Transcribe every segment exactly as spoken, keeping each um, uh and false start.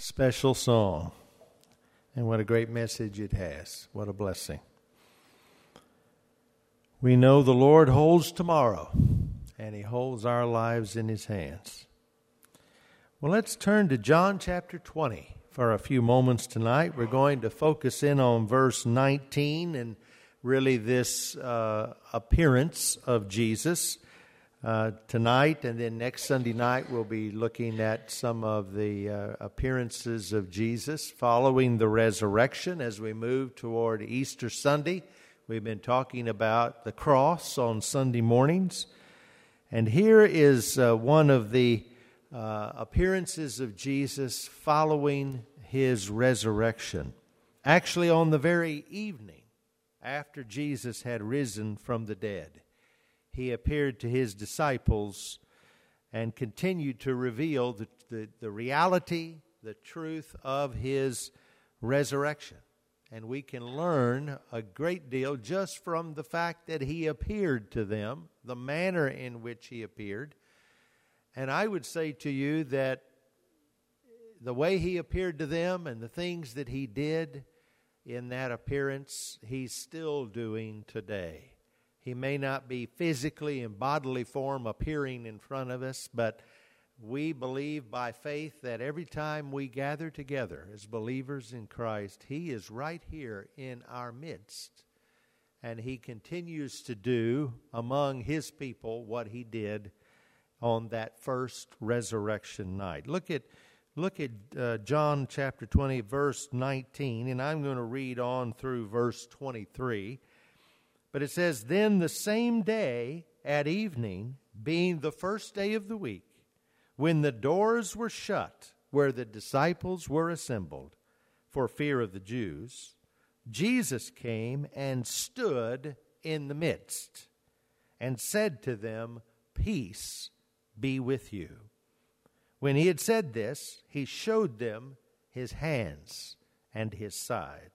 special song. And what a great message it has. What a blessing. We know the Lord holds tomorrow, and He holds our lives in His hands. Well, let's turn to John chapter twenty for a few moments tonight. We're going to focus in on verse nineteen and really this uh, appearance of Jesus uh, tonight. And then next Sunday night, we'll be looking at some of the uh, appearances of Jesus following the resurrection as we move toward Easter Sunday. We've been talking about the cross on Sunday mornings. And here is uh, one of the uh, appearances of Jesus following His resurrection. Actually, on the very evening after Jesus had risen from the dead, He appeared to His disciples and continued to reveal the, the, the reality, the truth of His resurrection. And we can learn a great deal just from the fact that He appeared to them, the manner in which He appeared. And I would say to you that the way He appeared to them and the things that He did in that appearance, He's still doing today. He may not be physically in bodily form appearing in front of us, but we believe by faith that every time we gather together as believers in Christ, He is right here in our midst. And He continues to do among His people what He did on that first resurrection night. Look at look at uh, John chapter twenty, verse nineteen, and I'm going to read on through verse twenty-three. But it says, "Then the same day at evening, being the first day of the week, when the doors were shut where the disciples were assembled for fear of the Jews, Jesus came and stood in the midst and said to them, 'Peace be with you.' When He had said this, He showed them His hands and His side.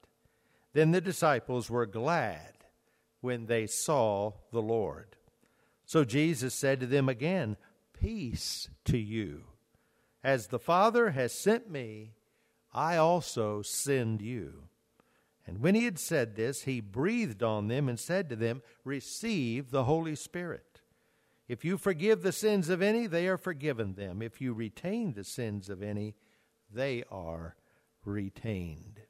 Then the disciples were glad when they saw the Lord. So Jesus said to them again, 'Peace to you. As the Father has sent me, I also send you.' And when He had said this, He breathed on them and said to them, 'Receive the Holy Spirit. If you forgive the sins of any, they are forgiven them. If you retain the sins of any, they are retained.'"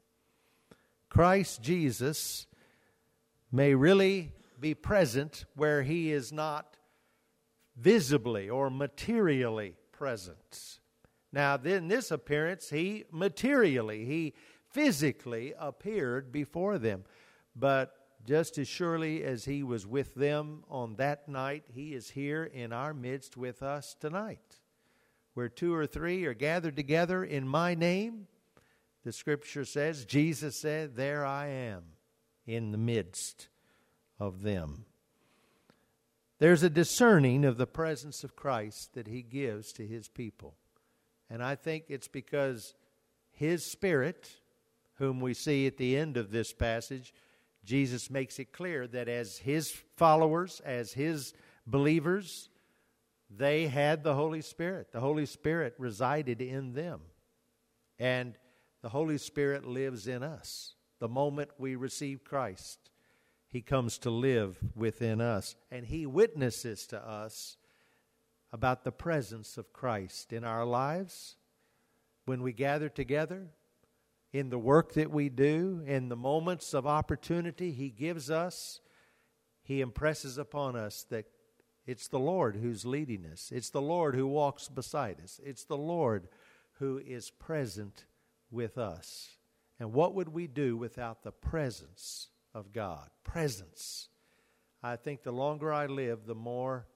Christ Jesus may really be present where He is not visibly or materially present. Now, in this appearance, He materially, He physically appeared before them. But just as surely as He was with them on that night, He is here in our midst with us tonight. Where two or three are gathered together in My name, the Scripture says, Jesus said, "There I am in the midst of them." There's a discerning of the presence of Christ that He gives to His people. And I think it's because His Spirit, whom we see at the end of this passage, Jesus makes it clear that as His followers, as His believers, they had the Holy Spirit. The Holy Spirit resided in them. And the Holy Spirit lives in us. The moment we receive Christ, He comes to live within us, and He witnesses to us about the presence of Christ in our lives, when we gather together, in the work that we do, in the moments of opportunity He gives us. He impresses upon us that it's the Lord who's leading us. It's the Lord who walks beside us. It's the Lord who is present with us. And what would we do without the presence of God? Presence. I think the longer I live, the more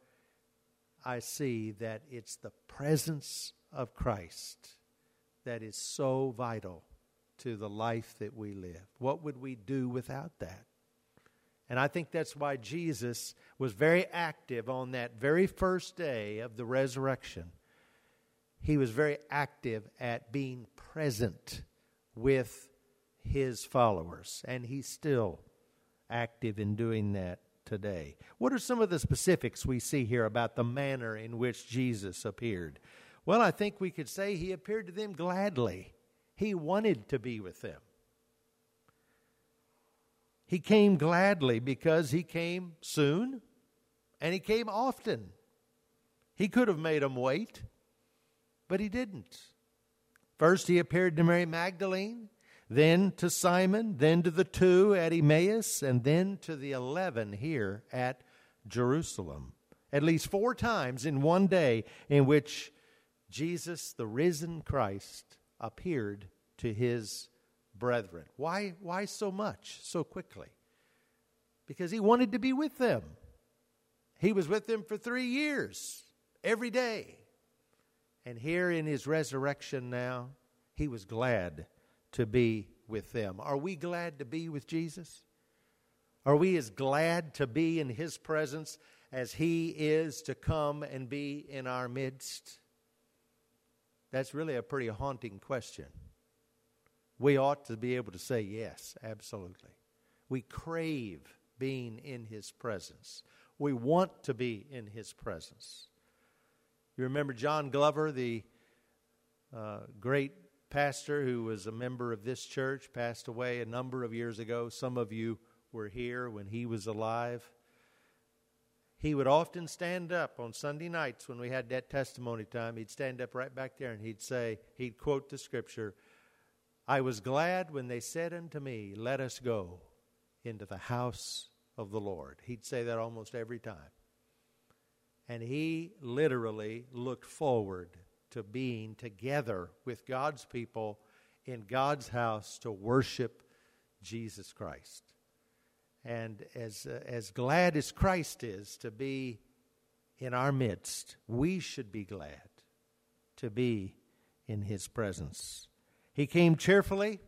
I see that it's the presence of Christ that is so vital to the life that we live. What would we do without that? And I think that's why Jesus was very active on that very first day of the resurrection. He was very active at being present with His followers, and He's still active in doing that today. What are some of the specifics we see here about the manner in which Jesus appeared? Well, I think we could say He appeared to them gladly. He wanted to be with them. He came gladly because he came soon and he came often. He could have made them wait, but he didn't. First, he appeared to Mary Magdalene, then to Simon, then to the two at Emmaus, and then to the eleven here at Jerusalem. At least four times in one day in which Jesus, the risen Christ, appeared to his brethren. Why, why so much, so quickly? Because he wanted to be with them. He was with them for three years, every day. And here in his resurrection now, he was glad to be with them. Are we glad to be with Jesus? Are we as glad to be in his presence as he is to come and be in our midst? That's really a pretty haunting question. We ought to be able to say yes, absolutely. We crave being in his presence. We want to be in his presence. You remember John Glover, the uh, great pastor who was a member of this church, passed away a number of years ago. Some of you were here when he was alive. He would often stand up on Sunday nights when we had that testimony time. He'd stand up right back there and he'd say, he'd quote the scripture, "I was glad when they said unto me, let us go into the house of the Lord." He'd say that almost every time. And he literally looked forward to being together with God's people in God's house to worship Jesus Christ. And as uh, as glad as Christ is to be in our midst, we should be glad to be in his presence. He came cheerfully,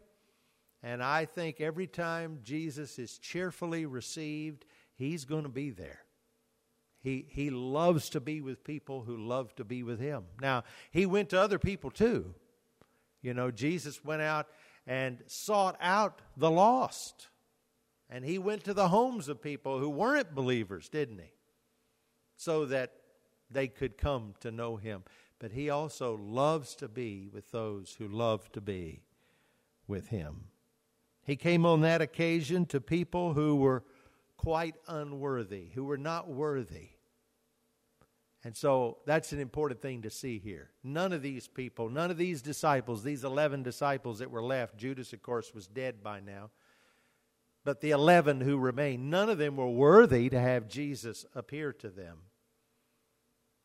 and I think every time Jesus is cheerfully received, he's going to be there. He he loves to be with people who love to be with him. Now, he went to other people too. You know, Jesus went out and sought out the lost. And he went to the homes of people who weren't believers, didn't he? So that they could come to know him. But he also loves to be with those who love to be with him. He came on that occasion to people who were quite unworthy, who were not worthy. And so that's an important thing to see here. None of these people, none of these disciples, these eleven disciples that were left, Judas, of course, was dead by now. But the eleven who remained, none of them were worthy to have Jesus appear to them.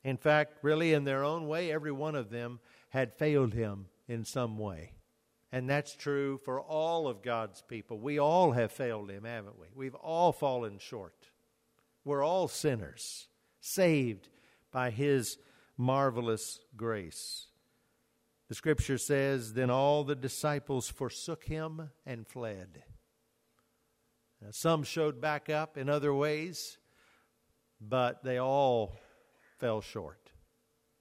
In fact, really in their own way, every one of them had failed him in some way. And that's true for all of God's people. We all have failed him, haven't we? We've all fallen short. We're all sinners, saved by his marvelous grace. The scripture says, "Then all the disciples forsook him and fled." Now, some showed back up in other ways, but they all fell short.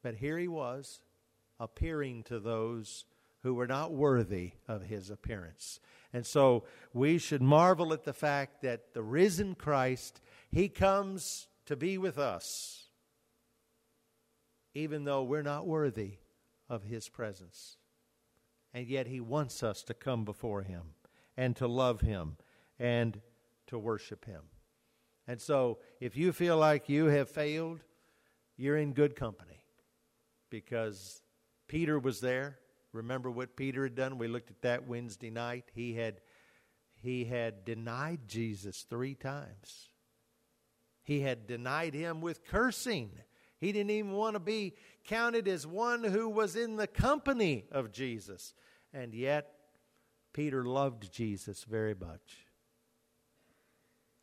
But here he was, appearing to those who were not worthy of his appearance. And so we should marvel at the fact that the risen Christ, he comes to be with us, even though we're not worthy of his presence. And yet he wants us to come before him and to love him and to worship him. And so if you feel like you have failed, you're in good company, because Peter was there. Remember what Peter had done? We looked at that Wednesday night. He had, he had denied Jesus three times. He had denied him with cursing. He didn't even want to be counted as one who was in the company of Jesus. And yet, Peter loved Jesus very much.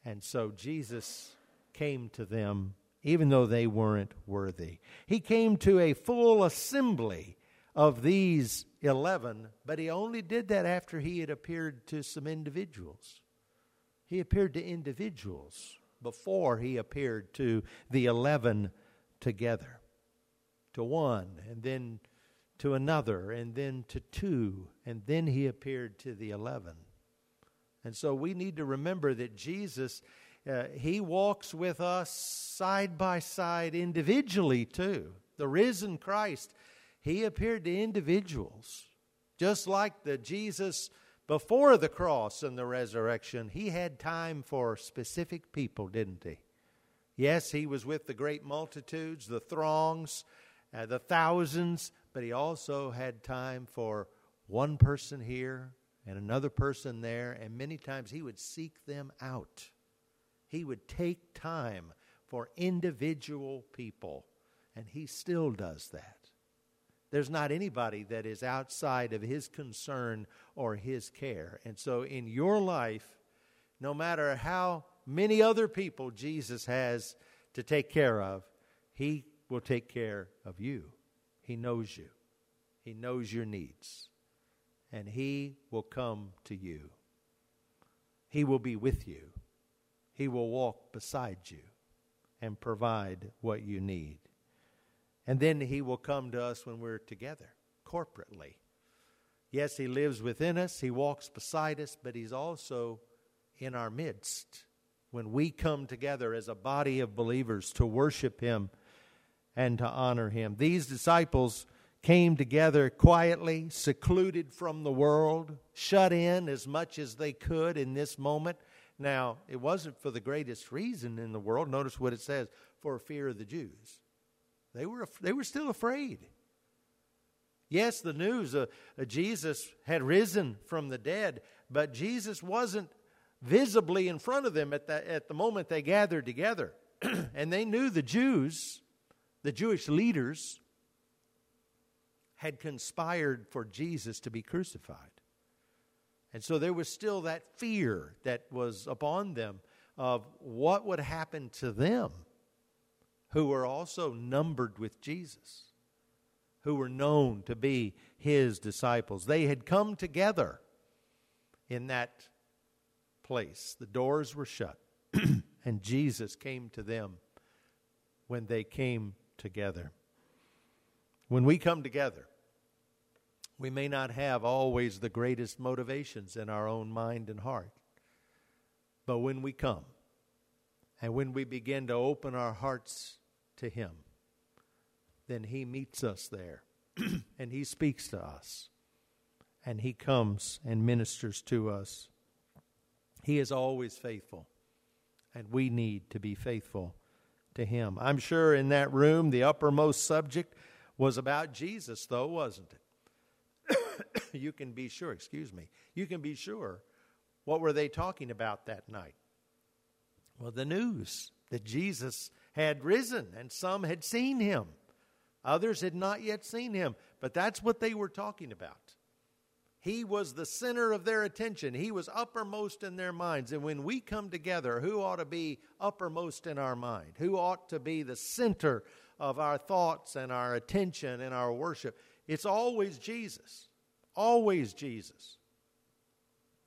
And so Jesus came to them, even though they weren't worthy. He came to a full assembly of these eleven, but he only did that after he had appeared to some individuals. He appeared to individuals before he appeared to the eleven together, to one, and then to another, and then to two, and then he appeared to the eleven. And so we need to remember that Jesus, uh, he walks with us side by side individually too. The risen Christ, he appeared to individuals, Just like the Jesus before the cross and the resurrection, he had time for specific people, didn't he? Yes, he was with the great multitudes, the throngs, uh, the thousands, but he also had time for one person here and another person there, and many times he would seek them out. He would take time for individual people, and he still does that. There's not anybody that is outside of his concern or his care. And so in your life, no matter how many other people Jesus has to take care of, he will take care of you. He knows you. He knows your needs. And he will come to you. He will be with you. He will walk beside you and provide what you need. And then he will come to us when we're together, corporately. Yes, he lives within us, he walks beside us, but he's also in our midst. When we come together as a body of believers to worship him and to honor him. These disciples came together quietly, secluded from the world, shut in as much as they could in this moment. Now, it wasn't for the greatest reason in the world. Notice what it says, for fear of the Jews. They were they were still afraid. Yes, the news of uh, uh, Jesus had risen from the dead, but Jesus wasn't visibly in front of them at the, at the moment they gathered together. And they knew the Jews, the Jewish leaders, had conspired for Jesus to be crucified. And so there was still that fear that was upon them of what would happen to them, who were also numbered with Jesus, who were known to be his disciples. They had come together in that place. The doors were shut, and Jesus came to them when they came together. When we come together, we may not have always the greatest motivations in our own mind and heart, but when we come, and when we begin to open our hearts to him, then he meets us there, and he speaks to us, and he comes and ministers to us. He is always faithful, and we need to be faithful to him. I'm sure in that room, the uppermost subject was about Jesus, though, wasn't it? You can be sure, excuse me, you can be sure what were they talking about that night? Well, the news that Jesus had risen, and some had seen him. Others had not yet seen him, but that's what they were talking about. He was the center of their attention. He was uppermost in their minds. And when we come together, who ought to be uppermost in our mind? Who ought to be the center of our thoughts and our attention and our worship? It's always Jesus. Always Jesus.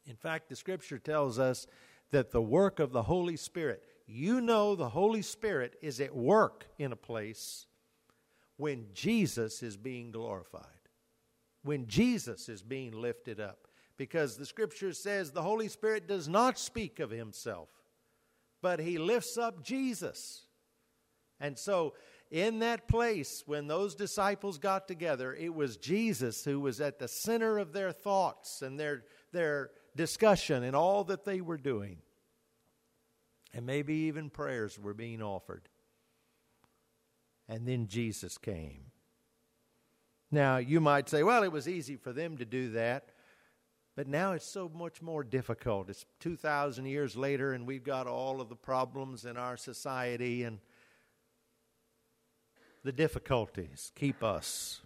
In fact, the Scripture tells us that the work of the Holy Spirit, you know the Holy Spirit is at work in a place when Jesus is being glorified. When Jesus is being lifted up. Because the Scripture says the Holy Spirit does not speak of himself, but he lifts up Jesus. And so in that place, when those disciples got together, it was Jesus who was at the center of their thoughts and their, their discussion and all that they were doing. And maybe even prayers were being offered. And then Jesus came. Now, you might say, well, it was easy for them to do that, but now it's so much more difficult. It's two thousand years later, and we've got all of the problems in our society, and the difficulties keep us.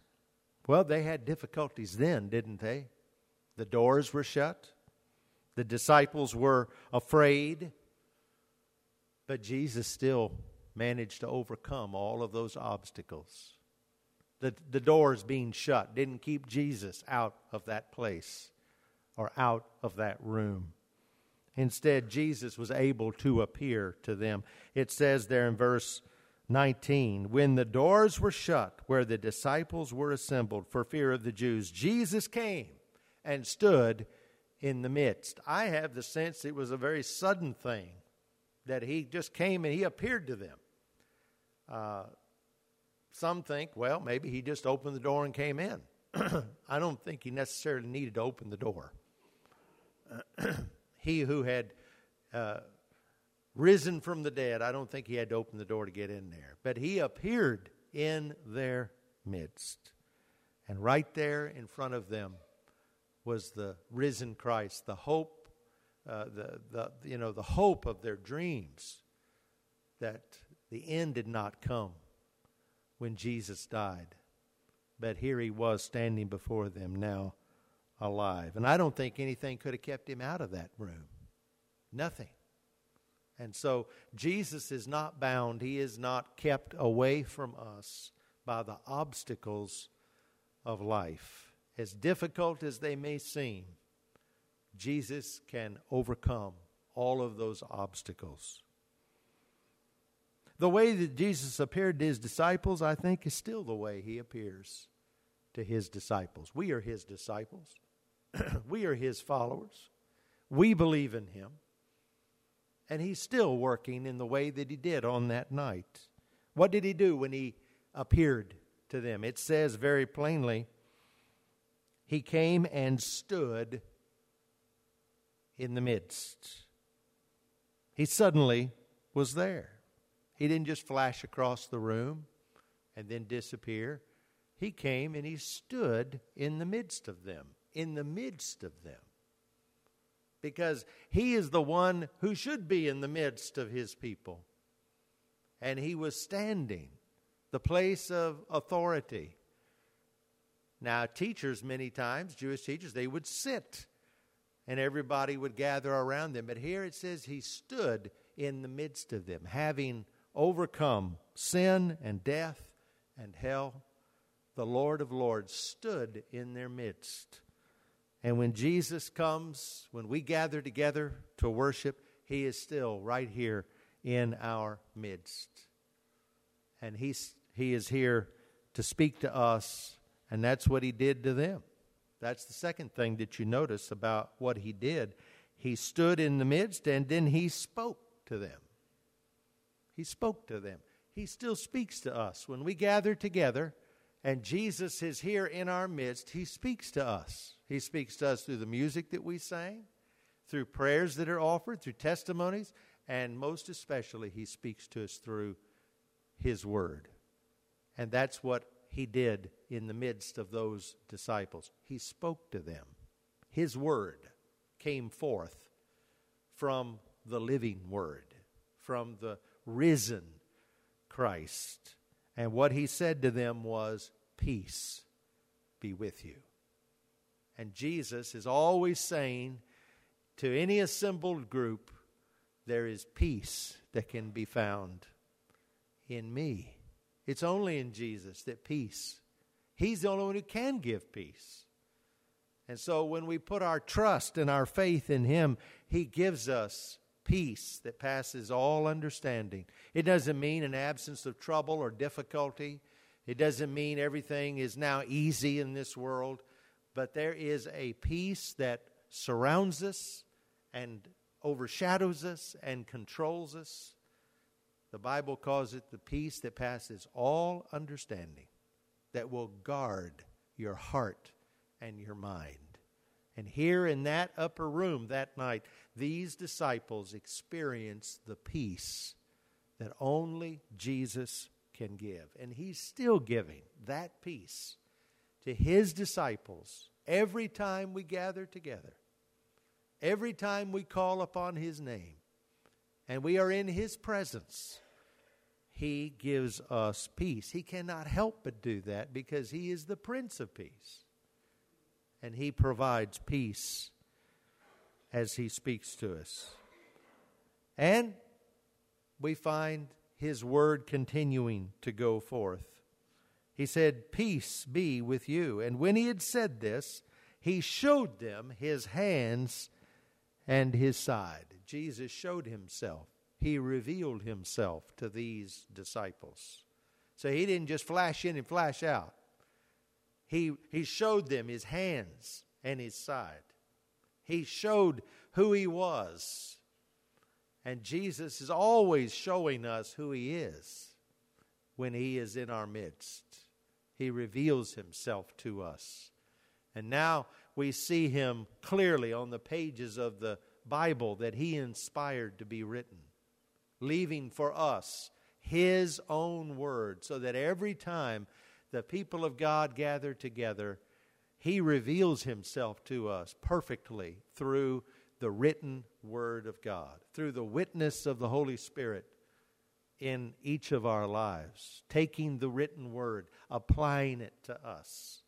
Well, they had difficulties then, didn't they? The doors were shut. The disciples were afraid. But Jesus still managed to overcome all of those obstacles. The, the doors being shut didn't keep Jesus out of that place or out of that room. Instead, Jesus was able to appear to them. It says there in verse nineteen, when the doors were shut where the disciples were assembled for fear of the Jews, Jesus came and stood in the midst. I have the sense it was a very sudden thing that he just came and he appeared to them. Uh, Some think, well, maybe he just opened the door and came in. I don't think he necessarily needed to open the door. He who had uh, risen from the dead, I don't think he had to open the door to get in there. But he appeared in their midst. And right there in front of them was the risen Christ, the hope, uh, the, the you know, the hope of their dreams, that the end did not come when Jesus died. But here he was standing before them now alive. And I don't think anything could have kept him out of that room. Nothing. And so Jesus is not bound. He is not kept away from us by the obstacles of life. As difficult as they may seem, Jesus can overcome all of those obstacles. The way that Jesus appeared to his disciples, I think, is still the way he appears to his disciples. We are his disciples. We are his followers. We believe in him. And he's still working in the way that he did on that night. What did he do when he appeared to them? It says very plainly, he came and stood in the midst. He suddenly was there. He didn't just flash across the room and then disappear. He came and he stood in the midst of them, in the midst of them. Because he is the one who should be in the midst of his people. And he was standing, the place of authority. Now, teachers many times, Jewish teachers, they would sit and everybody would gather around them. But here it says he stood in the midst of them, having overcome sin and death and hell. The Lord of Lords stood in their midst. And when Jesus comes, when we gather together to worship, he is still right here in our midst. And he's, he is here to speak to us, and that's what he did to them. That's the second thing that you notice about what he did. He stood in the midst, and then he spoke to them. He spoke to them. He still speaks to us. When we gather together and Jesus is here in our midst, he speaks to us. He speaks to us through the music that we sang, through prayers that are offered, through testimonies, and most especially, he speaks to us through his word. And that's what he did in the midst of those disciples. He spoke to them. His word came forth from the living word, from the risen Christ. And what he said to them was, peace be with you. And Jesus is always saying to any assembled group, there is peace that can be found in me. It's only in Jesus that peace. He's the only one who can give peace. And so when we put our trust and our faith in him, he gives us peace that passes all understanding. It doesn't mean an absence of trouble or difficulty. It doesn't mean everything is now easy in this world. But there is a peace that surrounds us and overshadows us and controls us. The Bible calls it the peace that passes all understanding, that will guard your heart and your mind. And here in that upper room that night, these disciples experienced the peace that only Jesus can give. And he's still giving that peace to his disciples every time we gather together, every time we call upon his name, and we are in his presence. He gives us peace. He cannot help but do that because he is the Prince of Peace. And he provides peace as he speaks to us. And we find his word continuing to go forth. He said, peace be with you. And when he had said this, he showed them his hands and his side. Jesus showed himself. He revealed himself to these disciples. So he didn't just flash in and flash out. He, he showed them his hands and his side. He showed who he was. And Jesus is always showing us who he is when he is in our midst. He reveals himself to us. And now we see him clearly on the pages of the Bible that he inspired to be written, leaving for us his own word, so that every time the people of God gather together, he reveals himself to us perfectly through the written word of God, through the witness of the Holy Spirit in each of our lives, taking the written word, applying it to us.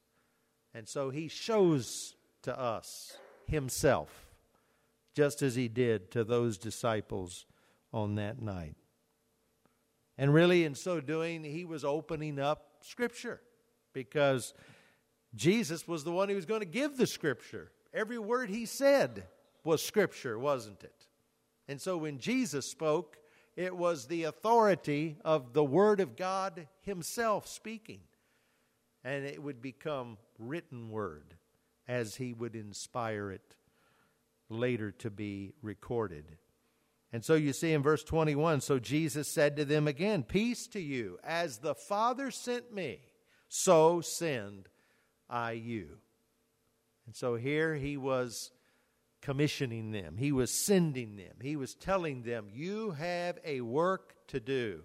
And so he shows to us himself, just as he did to those disciples on that night. And really, in so doing, he was opening up Scripture, because Jesus was the one who was going to give the Scripture. Every word he said was Scripture, wasn't it? And so when Jesus spoke, it was the authority of the Word of God himself speaking. And it would become written word as he would inspire it later to be recorded. And so you see in verse twenty-one, so Jesus said to them again, peace to you. As the Father sent me, so send I you. And so here he was commissioning them. He was sending them. He was telling them, you have a work to do.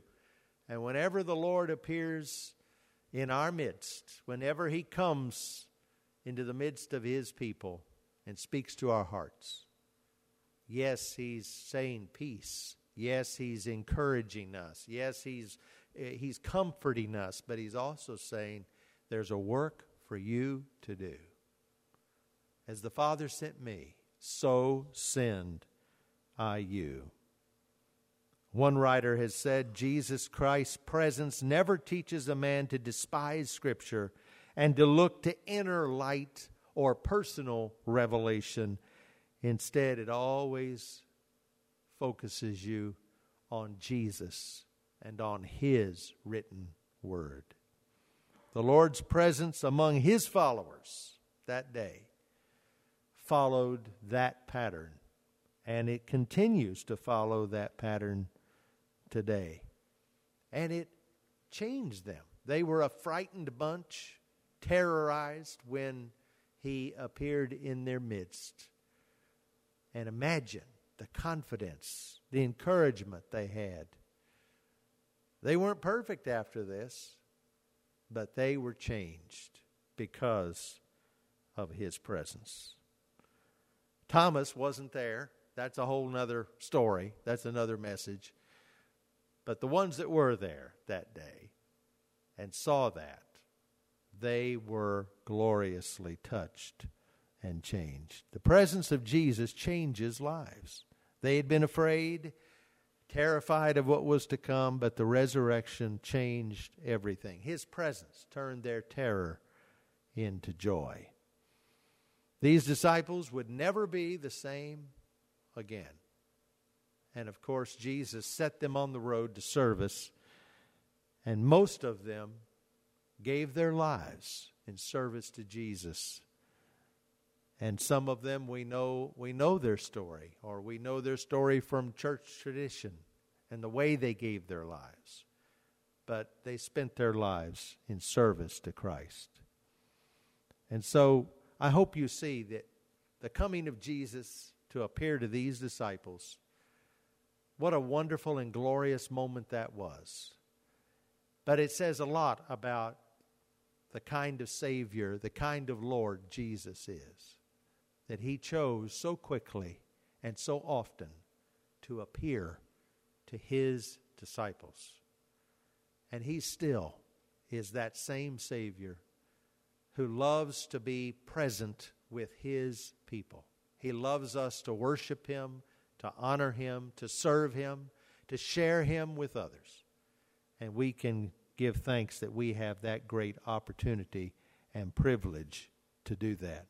And whenever the Lord appears in our midst, whenever he comes into the midst of his people and speaks to our hearts, yes, he's saying peace. Yes, he's encouraging us. Yes, he's he's comforting us. But he's also saying there's a work for you to do. As the Father sent me, so send I you. One writer has said, Jesus Christ's presence never teaches a man to despise Scripture and to look to inner light or personal revelation. Instead, it always focuses you on Jesus and on his written word. The Lord's presence among his followers that day followed that pattern, and it continues to follow that pattern today. And it changed them. They were a frightened bunch, terrorized when he appeared in their midst. And imagine the confidence, the encouragement they had. They weren't perfect after this, but they were changed because of his presence. Thomas wasn't there. That's a whole nother story. That's another message. But the ones that were there that day and saw that, they were gloriously touched and changed. The presence of Jesus changes lives. They had been afraid, terrified of what was to come, but the resurrection changed everything. His presence turned their terror into joy. These disciples would never be the same again. And of course, Jesus set them on the road to service, and most of them gave their lives in service to Jesus. And some of them, we know we know their story, or we know their story from church tradition and the way they gave their lives. But they spent their lives in service to Christ. And so I hope you see that the coming of Jesus to appear to these disciples, what a wonderful and glorious moment that was. But it says a lot about the kind of Savior, the kind of Lord Jesus is, that he chose so quickly and so often to appear to his disciples. And he still is that same Savior who loves to be present with his people. He loves us to worship him, to honor him, to serve him, to share him with others. And we can give thanks that we have that great opportunity and privilege to do that.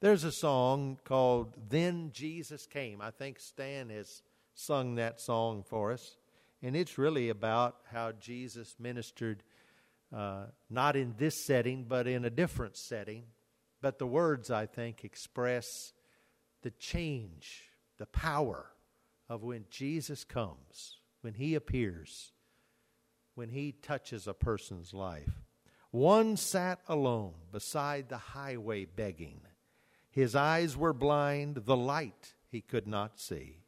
There's a song called Then Jesus Came. I think Stan has sung that song for us. And it's really about how Jesus ministered, uh, not in this setting, but in a different setting. But the words, I think, express the change, the power of when Jesus comes, when he appears, when he touches a person's life. One sat alone beside the highway begging. His eyes were blind, the light he could not see.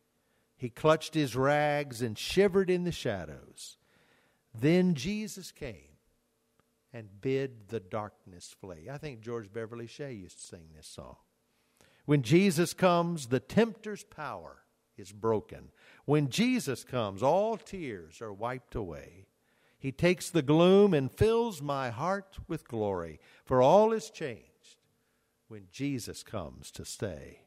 He clutched his rags and shivered in the shadows. Then Jesus came and bid the darkness flee. I think George Beverly Shea used to sing this song. When Jesus comes, the tempter's power is broken. When Jesus comes, all tears are wiped away. He takes the gloom and fills my heart with glory, for all is changed when Jesus comes to stay.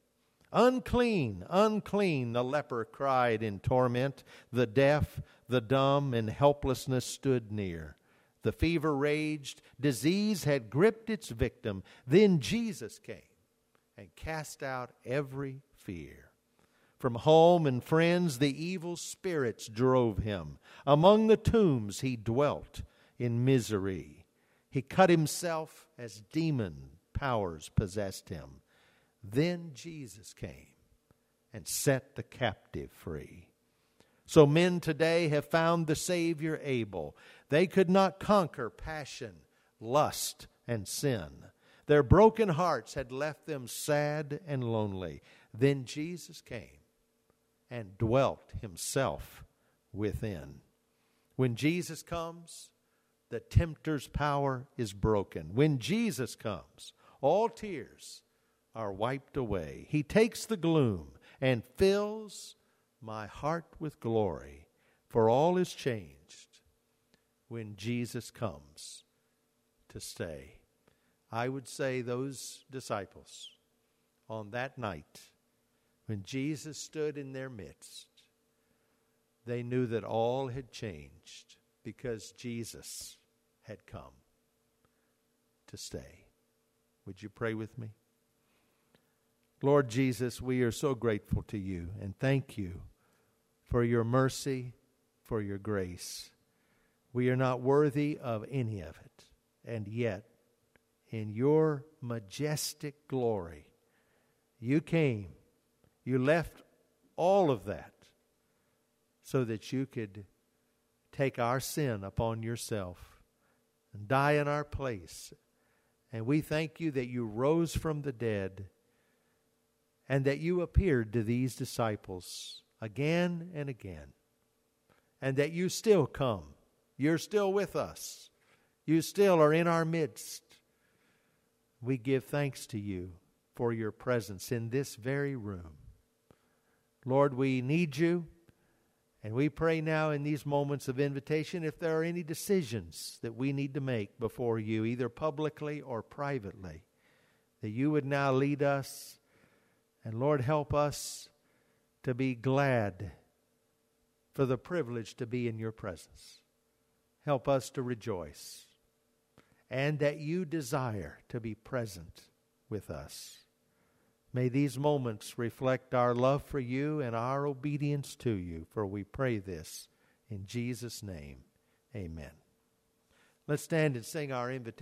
Unclean, unclean, the leper cried in torment. The deaf, the dumb, and helplessness stood near. The fever raged, disease had gripped its victim. Then Jesus came and cast out every fear. From home and friends, the evil spirits drove him. Among the tombs he dwelt in misery. He cut himself as demon powers possessed him. Then Jesus came and set the captive free. So men today have found the Savior able. They could not conquer passion, lust, and sin. Their broken hearts had left them sad and lonely. Then Jesus came and dwelt himself within. When Jesus comes, the tempter's power is broken. When Jesus comes, all tears are wiped away. He takes the gloom and fills my heart with glory, for all is changed when Jesus comes to stay. I would say those disciples on that night, when Jesus stood in their midst, they knew that all had changed because Jesus had come to stay. Would you pray with me? Lord Jesus, we are so grateful to you and thank you for your mercy, for your grace. We are not worthy of any of it, and yet in your majestic glory, you came, you left all of that so that you could take our sin upon yourself and die in our place. And we thank you that you rose from the dead and that you appeared to these disciples again and again, and that you still come. You're still with us. You still are in our midst. We give thanks to you for your presence in this very room. Lord, we need you, and we pray now in these moments of invitation if there are any decisions that we need to make before you, either publicly or privately, that you would now lead us. And Lord, help us to be glad for the privilege to be in your presence. Help us to rejoice, and that you desire to be present with us. May these moments reflect our love for you and our obedience to you, for we pray this in Jesus' name. Amen. Let's stand and sing our invitation.